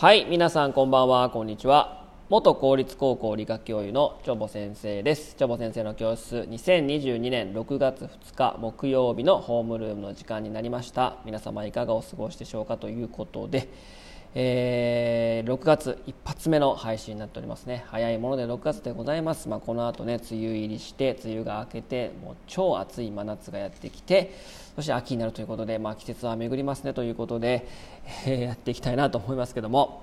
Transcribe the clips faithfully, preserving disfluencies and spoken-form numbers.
はい、皆さんこんばんは、こんにちは。元公立高校理科教諭のチョボ先生です。チョボ先生の教室、にせんにじゅうにねんろくがつふつか木曜日のホームルームの時間になりました。皆様いかがお過ごしでしょうかということで、えー、ろくがつ一発目の配信になっておりますね。早いものでろくがつでございます。まあ、この後ね、梅雨入りして梅雨が明けて、もう超暑い真夏がやってきて、そして秋になるということで、まあ、季節は巡りますねということで、えー、やっていきたいなと思いますけども、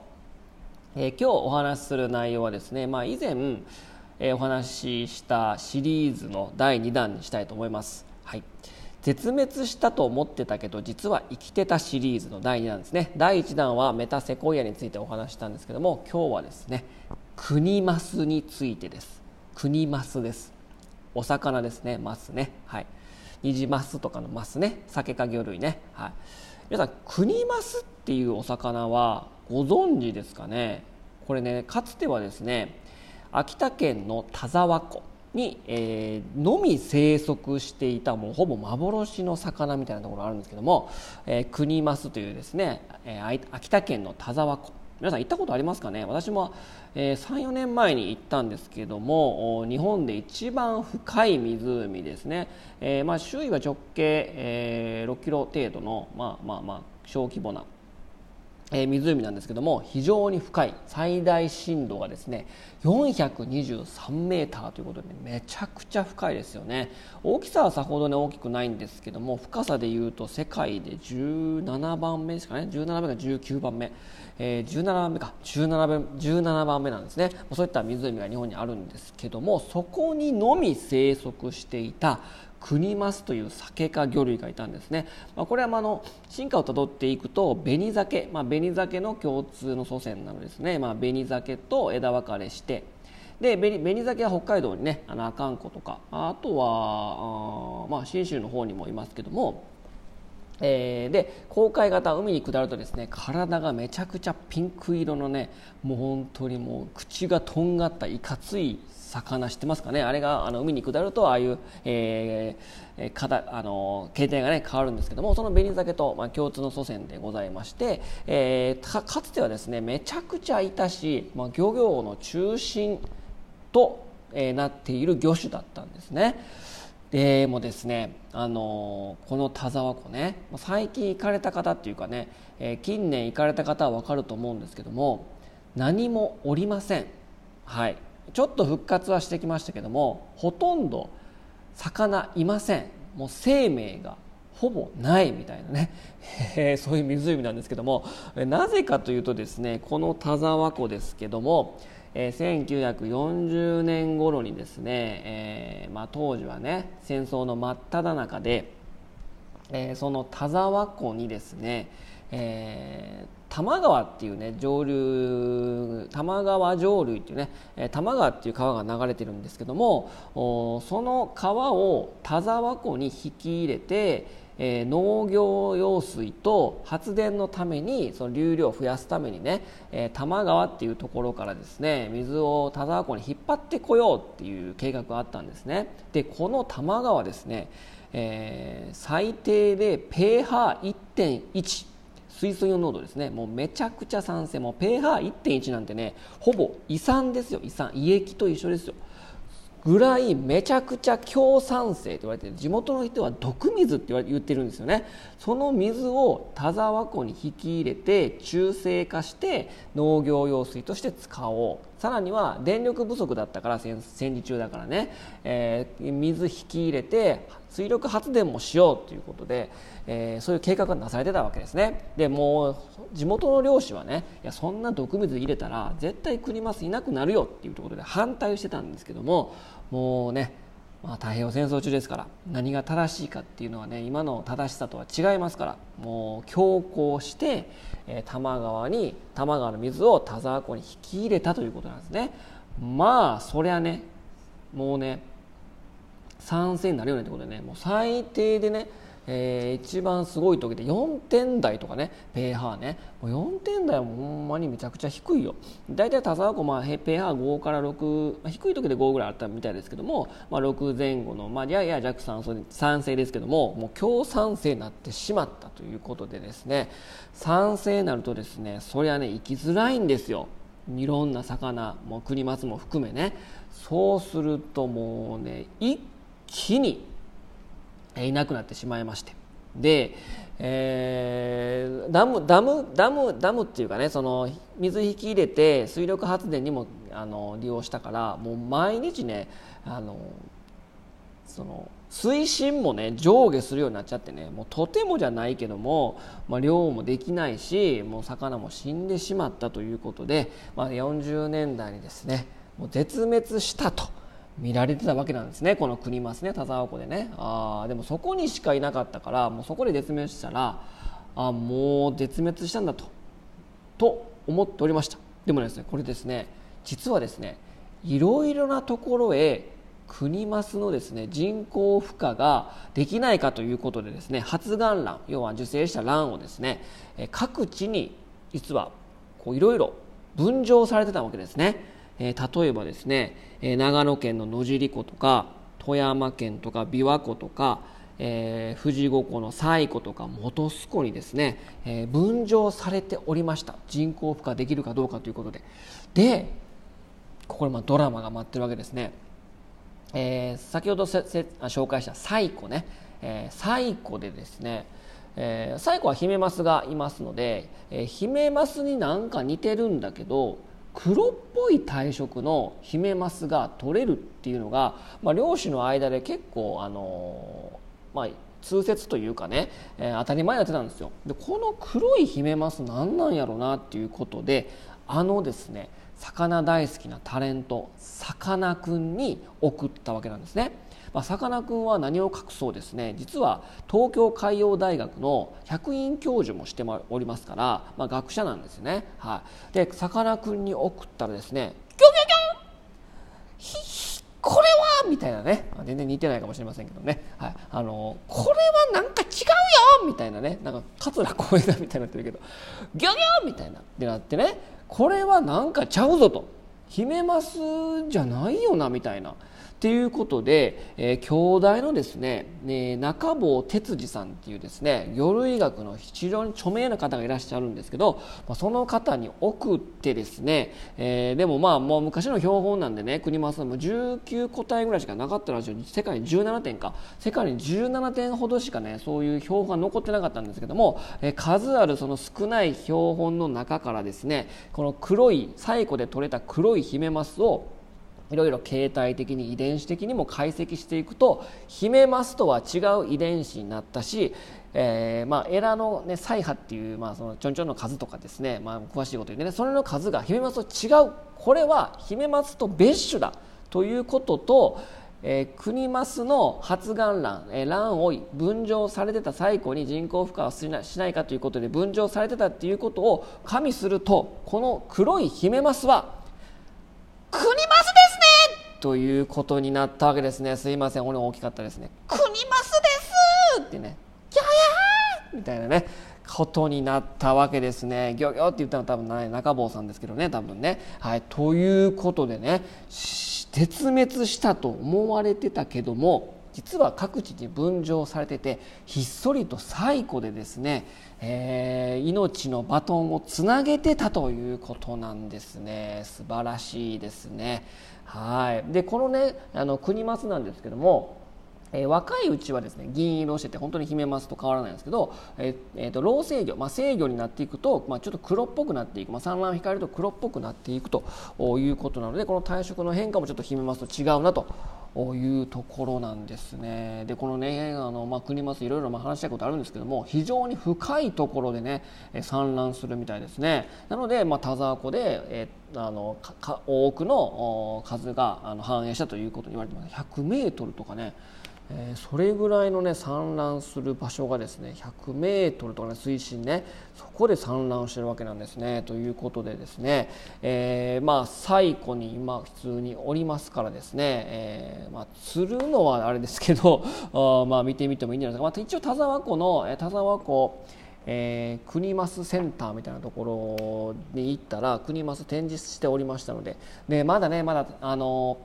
えー、今日お話しする内容はですね、まあ、以前、えー、お話ししたシリーズのだいにだんにしたいと思います。はい、絶滅したと思ってたけど実は生きてたシリーズのだいにだんですね。だいいちだんはメタセコイアについてお話したんですけども、今日はですね、クニマスについてです。クニマスです。お魚ですね。マスね。はい、ニジマスとかのマスね。サケ科魚類ね。はい、皆さんクニマスっていうお魚はご存知ですかね。これね、かつてはですね、秋田県の田沢湖に、えー、のみ生息していた、もうほぼ幻の魚みたいなところがあるんですけども、えー、クニマスというですね、えー、秋田県の田沢湖、皆さん行ったことありますかね。私も、えー、さん、よねんまえに行ったんですけども、日本で一番深い湖ですね。えーまあ、周囲は直径、えー、ろっキロ程度の、まあまあまあ、小規模な、えー、湖なんですけども、非常に深い、最大深度がですねよんひゃくにじゅうさんメーターということで、めちゃくちゃ深いですよね。大きさはさほどね大きくないんですけども、深さでいうと世界でじゅうななばんめですかね。じゅうななばんめかじゅうきゅうばんめ、えー、じゅうななばんめかじゅうななばんめなんですね。そういった湖が日本にあるんですけども、そこにのみ生息していたクニマスというサケ科魚類がいたんですね。まあ、これはまあの進化をたどっていくとベニザケ、まあ、ベニザケの共通の祖先なのですね。まあ、ベニザケと枝分かれして、でベニ、ベニザケは北海道にね、あの阿寒湖とか、あとはあ、まあ、信州の方にもいますけども、えー、で航海型、海に下るとですね、体がめちゃくちゃピンク色のね、もう本当にもう口がとんがったいかつい魚、知ってますかね。あれがあの海に下るとああいう、えー、かだあの形態がね変わるんですけども、そのベニザケと、まあ、共通の祖先でございまして、えー、か, かつてはですねめちゃくちゃいたし、まあ、漁業の中心と、えー、なっている魚種だったんですね。でもですね、あのー、この田沢湖ね、最近行かれた方っていうかね、えー、近年行かれた方は分かると思うんですけども、何もおりません。はい、ちょっと復活はしてきましたけども、ほとんど魚いません。もう生命がほぼないみたいなね、えー、そういう湖なんですけども、なぜかというとですね、この田沢湖ですけども、えー、せんきゅうひゃくよんじゅうねん頃にですね、えーまあ、当時はね戦争の真っ只中で、えー、その田沢湖にですね、えー多摩川っていうね上流、多摩川上流っていうね、多摩川っていう川が流れてるんですけども、その川を田沢湖に引き入れて、えー、農業用水と発電のために、その流量を増やすためにね、えー、多摩川っていうところからですね水を田沢湖に引っ張ってこようっていう計画があったんですね。でこの多摩川ですね、えー、最低で ペーハーいってんいち、水素イオン濃度ですね、もうめちゃくちゃ酸性、もう ペーハーいってんいち なんてね、ほぼ胃酸ですよ、胃酸、胃液と一緒ですよぐらいめちゃくちゃ強酸性と言われて、地元の人は毒水って 言, われ言ってるんですよね。その水を田沢湖に引き入れて中性化して農業用水として使おう。さらには電力不足だったから、戦時中だからね、えー、水引き入れて水力発電もしようということで、えー、そういう計画がなされてたわけですね。でもう地元の漁師はね、いやそんな毒水入れたら絶対クニマスいなくなるよっていうところで反対してたんですけども、もうね、まあ、太平洋戦争中ですから、何が正しいかっていうのはね今の正しさとは違いますから、もう強行して、えー、多摩川に多摩川の水を田沢湖に引き入れたということなんですね。まあそりゃね、もうね酸性になるよねってことでね、もう最低でね、えー、一番すごい時でよんてんだいとかね、ペーハーね、もうよんてんだいはもうほんまにめちゃくちゃ低いよ。だいたい田沢湖、まあ、ペーハーごからろく、まあ、低い時でごぐらいあったみたいですけども、まあ、ろくぜん後の、まあ、やや弱酸性、酸性ですけども、もう強酸性になってしまったということでですね、酸性になるとですね、それはね生きづらいんですよ。いろんな魚、もうクニマスも含めね。そうするともうね一気にいなくなってしまいまして、で、えー、ダムダムダムダムっていうかね、その水引き入れて水力発電にもあの利用したから、もう毎日ねあのその水深もね上下するようになっちゃってね、もうとてもじゃないけども、まあ、漁もできないし、もう魚も死んでしまったということで、まあ、よんじゅうねんだいにですねもう絶滅したと見られてたわけなんですね、このクニマスね、田沢湖でね。あでもそこにしかいなかったから、もうそこで絶滅したら、あもう絶滅したんだとと思っておりました。でもですね、これですね、実はですね、いろいろなところへクニマスのですね人工孵化ができないかということでですね、発がん卵、要は受精した卵をですね各地に実はこういろいろ分譲されてたわけですね。えー、例えばですね、えー、長野県の野尻湖とか富山県とか琵琶湖とか、えー、富士五湖の西湖とか本栖湖にですね、えー、分譲されておりました。人工孵化できるかどうかということで、でここでまあドラマが待ってるわけですね。えー、先ほどせせ紹介した西湖ね、えー、西湖でですね、えー、西湖はヒメマスがいますので、えー、ヒメマスになんか似てるんだけど黒っぽい体色のヒメマスが取れるっていうのが、まあ、漁師の間で結構、あのーまあ、通説というかね、えー、当たり前になってたんですよ。でこの黒いヒメマスなんなんやろうなっていうことで、あのですね魚大好きなタレントさかなクンに送ったわけなんですね。まあ、さかなクンは何を隠そうですね、実は東京海洋大学の客員教授もしておりますから、まあ、学者なんですね。はい、でさかなクンに送ったらですね、ギョギョギョンひこれはみたいなね、全然似てないかもしれませんけどね、はい、あのこれはなんか違うよみたいなね、なんか桂小枝みたいになってるけどギョギョみたいなってなってね、これはなんかちゃうぞと、ヒメマスじゃないよなみたいなっていうことで、えー、京大のですね、ね中坊哲司さんっていうですね魚類学の非常に著名な方がいらっしゃるんですけど、まあ、その方に送ってですね、えー、でもまあもう昔の標本なんでね、クニマスはもうじゅうきゅうこたいぐらいしかなかったらしい、世界にじゅうななてんか、世界にじゅうななてんほどしかねそういう標本が残ってなかったんですけども、えー、数あるその少ない標本の中からですね、この黒い西湖で取れた黒いヒメマスをいろいろ形態的に遺伝子的にも解析していくと、ヒメマスとは違う遺伝子になったし、えーまあ、エラの、ね、サイハっていう、まあ、そのちょんちょんの数とかですね、まあ、詳しいこと言ってね、それの数がヒメマスと違う、これはヒメマスと別種だということと、えー、クニマスの発がん卵、えー、卵を分譲されてた西湖に人工孵化はしないかということで分譲されてたっていうことを加味すると、この黒いヒメマスはクニマスですということになったわけですね。すいません、これ大きかったですね。クニマスですってね、ギャヤーみたいなねことになったわけですね。ギョギョって言ったのは多分ない中坊さんですけどね、多分ね。はい、ということでね、絶滅したと思われてたけども、実は各地に分譲されてて、ひっそりと西湖でですね、えー、命のバトンをつなげてたということなんですね。素晴らしいですね。はい。でこのねあのクニマスなんですけども、えー、若いうちはですね銀色をしてて本当にヒメマスと変わらないんですけど、えーえー、と老成魚、まあ、成魚になっていくと、まあ、ちょっと黒っぽくなっていく、まあ、産卵を控えると黒っぽくなっていくということなので、この体色の変化もちょっとヒメマスと違うなというところなんですね。でこのねあの、まあ、クニマスいろいろ話したいことあるんですけども、非常に深いところでね産卵するみたいですね。なので、まあ、田沢湖で、えー、あの多くの数があの繁栄したということに言われてます。ひゃくメートルとかね、えー、それぐらいのね産卵する場所がですねひゃくメートルとかね水深ねそこで産卵してるわけなんですね。ということでですね、えー、まあ西湖に今普通におりますからですね、えー、まあ釣るのはあれですけどあまあ見てみてもいいんじゃないですか。また一応田沢湖の田沢湖えー、クニマスセンターみたいなところに行ったらクニマス展示しておりましたので、でまだねまだあの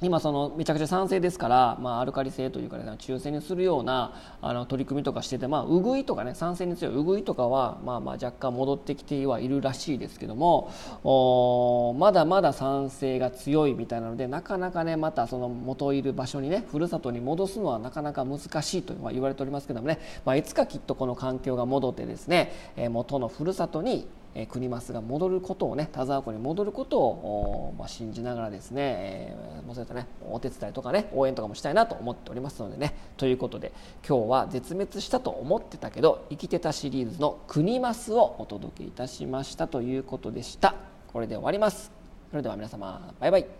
ー、今そのめちゃくちゃ酸性ですから、まあ、アルカリ性というか、ね、中性にするようなあの取り組みとかしてて、まあ、ウグイとかね酸性に強いうぐいとかは、まあ、まあ若干戻ってきてはいるらしいですけども、おまだまだ酸性が強いみたいなのでなかなかねまたその元いる場所にねふるさとに戻すのはなかなか難しいと言われておりますけどもね、まあ、いつかきっとこの環境が戻ってですね元のふるさとにクニマスが戻ることをね田沢湖に戻ることを、まあ、信じながらですね、えー、もうそういったねお手伝いとかね応援とかもしたいなと思っておりますのでね。ということで今日は絶滅したと思ってたけど生きてたシリーズのクニマスをお届けいたしましたということでした。これで終わります。それでは皆様バイバイ。